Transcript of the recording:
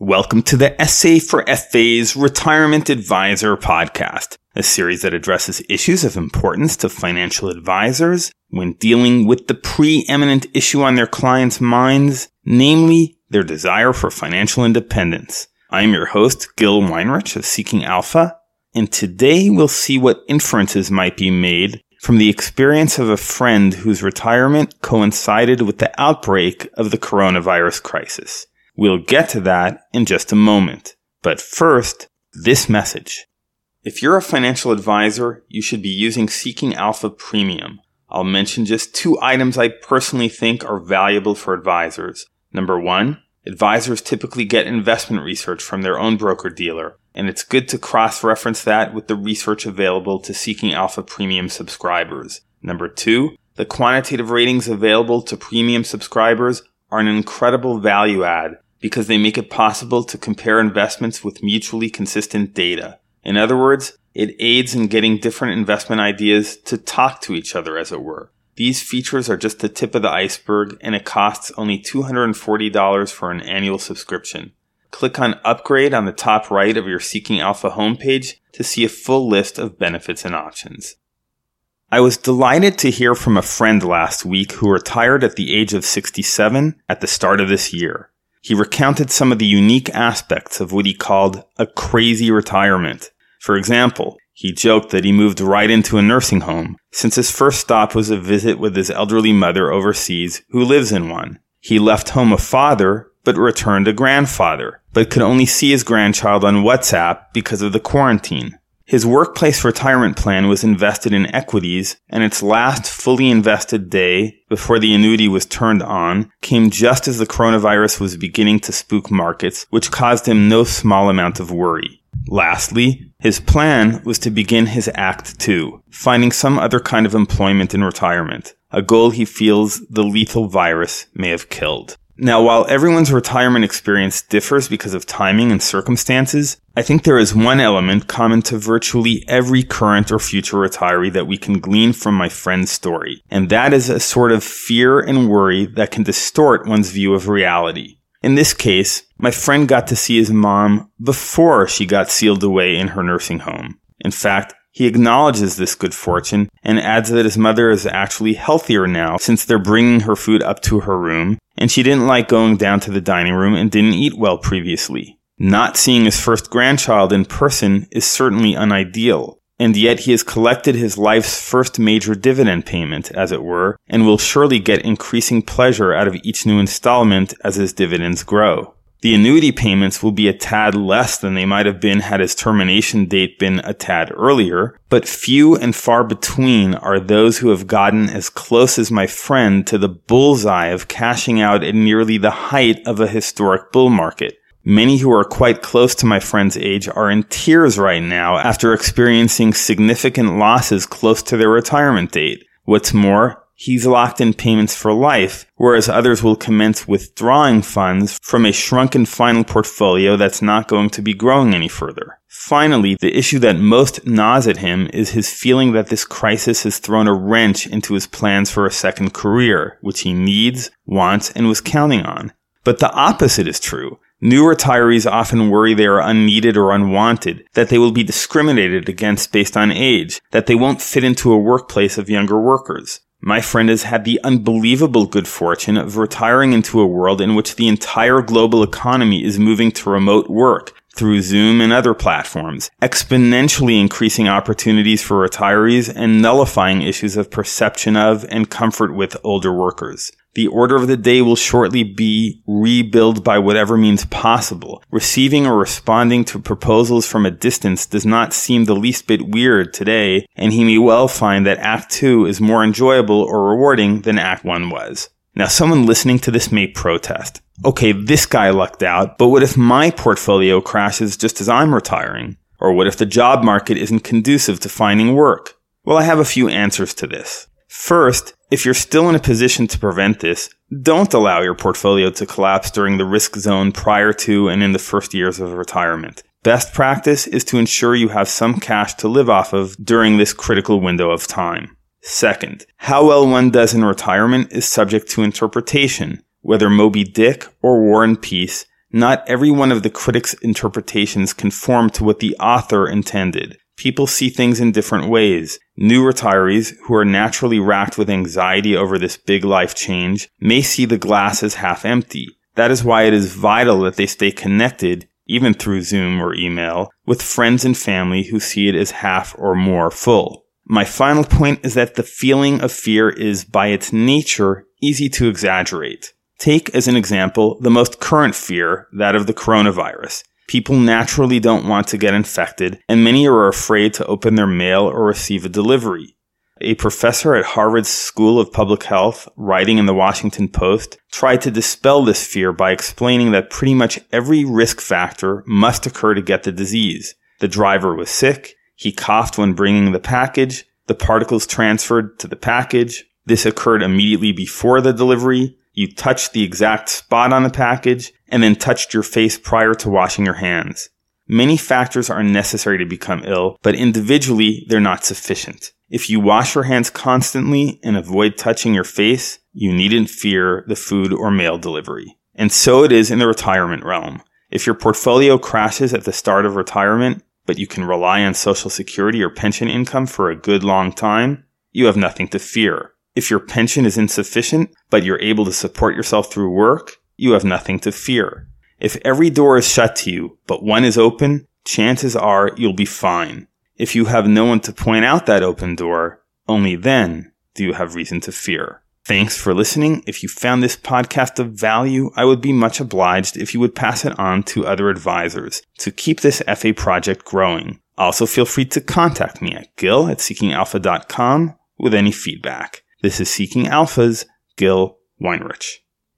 Welcome to the Essay for FA's Retirement Advisor podcast, a series that addresses issues of importance to financial advisors when dealing with the preeminent issue on their clients' minds, namely their desire for financial independence. I'm your host, Gil Weinreich of Seeking Alpha, and today we'll see what inferences might be made from the experience of a friend whose retirement coincided with the outbreak of the coronavirus crisis. We'll get to that in just a moment. But first, this message. If you're a financial advisor, you should be using Seeking Alpha Premium. I'll mention just two items I personally think are valuable for advisors. Number one, advisors typically get investment research from their own broker-dealer, and it's good to cross-reference that with the research available to Seeking Alpha Premium subscribers. Number two, the quantitative ratings available to premium subscribers are an incredible value add, because they make it possible to compare investments with mutually consistent data. In other words, it aids in getting different investment ideas to talk to each other, as it were. These features are just the tip of the iceberg, and it costs only $240 for an annual subscription. Click on Upgrade on the top right of your Seeking Alpha homepage to see a full list of benefits and options. I was delighted to hear from a friend last week who retired at the age of 67 at the start of this year. He recounted some of the unique aspects of what he called a crazy retirement. For example, he joked that he moved right into a nursing home, since his first stop was a visit with his elderly mother overseas who lives in one. He left home a father, but returned a grandfather, but could only see his grandchild on WhatsApp because of the quarantine. His workplace retirement plan was invested in equities, and its last fully invested day before the annuity was turned on came just as the coronavirus was beginning to spook markets, which caused him no small amount of worry. Lastly, his plan was to begin his Act 2, finding some other kind of employment in retirement, a goal he feels the lethal virus may have killed. Now, while everyone's retirement experience differs because of timing and circumstances, I think there is one element common to virtually every current or future retiree that we can glean from my friend's story, and that is a sort of fear and worry that can distort one's view of reality. In this case, my friend got to see his mom before she got sealed away in her nursing home. In fact, he acknowledges this good fortune and adds that his mother is actually healthier now since they're bringing her food up to her room, and she didn't like going down to the dining room and didn't eat well previously. Not seeing his first grandchild in person is certainly unideal, and yet he has collected his life's first major dividend payment, as it were, and will surely get increasing pleasure out of each new installment as his dividends grow. The annuity payments will be a tad less than they might have been had his termination date been a tad earlier, but few and far between are those who have gotten as close as my friend to the bullseye of cashing out at nearly the height of a historic bull market. Many who are quite close to my friend's age are in tears right now after experiencing significant losses close to their retirement date. What's more, he's locked in payments for life, whereas others will commence withdrawing funds from a shrunken final portfolio that's not going to be growing any further. Finally, the issue that most gnaws at him is his feeling that this crisis has thrown a wrench into his plans for a second career, which he needs, wants, and was counting on. But the opposite is true. New retirees often worry they are unneeded or unwanted, that they will be discriminated against based on age, that they won't fit into a workplace of younger workers. My friend has had the unbelievable good fortune of retiring into a world in which the entire global economy is moving to remote work through Zoom and other platforms, exponentially increasing opportunities for retirees and nullifying issues of perception of and comfort with older workers. The order of the day will shortly be rebuild by whatever means possible. Receiving or responding to proposals from a distance does not seem the least bit weird today, and he may well find that Act 2 is more enjoyable or rewarding than Act 1 was. Now, someone listening to this may protest. Okay, this guy lucked out, but what if my portfolio crashes just as I'm retiring? Or what if the job market isn't conducive to finding work? Well, I have a few answers to this. First, if you're still in a position to prevent this, don't allow your portfolio to collapse during the risk zone prior to and in the first years of retirement. Best practice is to ensure you have some cash to live off of during this critical window of time. Second, how well one does in retirement is subject to interpretation. Whether Moby Dick or War and Peace, Not every one of the critic's interpretations conform to what the author intended. People see things in different ways. New retirees, who are naturally racked with anxiety over this big life change, may see the glass as half empty. That is why it is vital that they stay connected, even through Zoom or email, with friends and family who see it as half or more full. My final point is that the feeling of fear is, by its nature, easy to exaggerate. Take, as an example, the most current fear, that of the coronavirus. People naturally don't want to get infected, and many are afraid to open their mail or receive a delivery. A professor at Harvard's School of Public Health, writing in the Washington Post, tried to dispel this fear by explaining that pretty much every risk factor must occur to get the disease. The driver was sick, he coughed when bringing the package, the particles transferred to the package, this occurred immediately before the delivery, you touched the exact spot on the package, and then touched your face prior to washing your hands. Many factors are necessary to become ill, but individually, they're not sufficient. If you wash your hands constantly and avoid touching your face, you needn't fear the food or mail delivery. And so it is in the retirement realm. If your portfolio crashes at the start of retirement, but you can rely on Social Security or pension income for a good long time, you have nothing to fear. If your pension is insufficient, but you're able to support yourself through work, you have nothing to fear. If every door is shut to you, but one is open, chances are you'll be fine. If you have no one to point out that open door, only then do you have reason to fear. Thanks for listening. If you found this podcast of value, I would be much obliged if you would pass it on to other advisors to keep this FA project growing. Also, feel free to contact me at gil@seekingalpha.com with any feedback. This is Seeking Alpha's Gil Weinreich.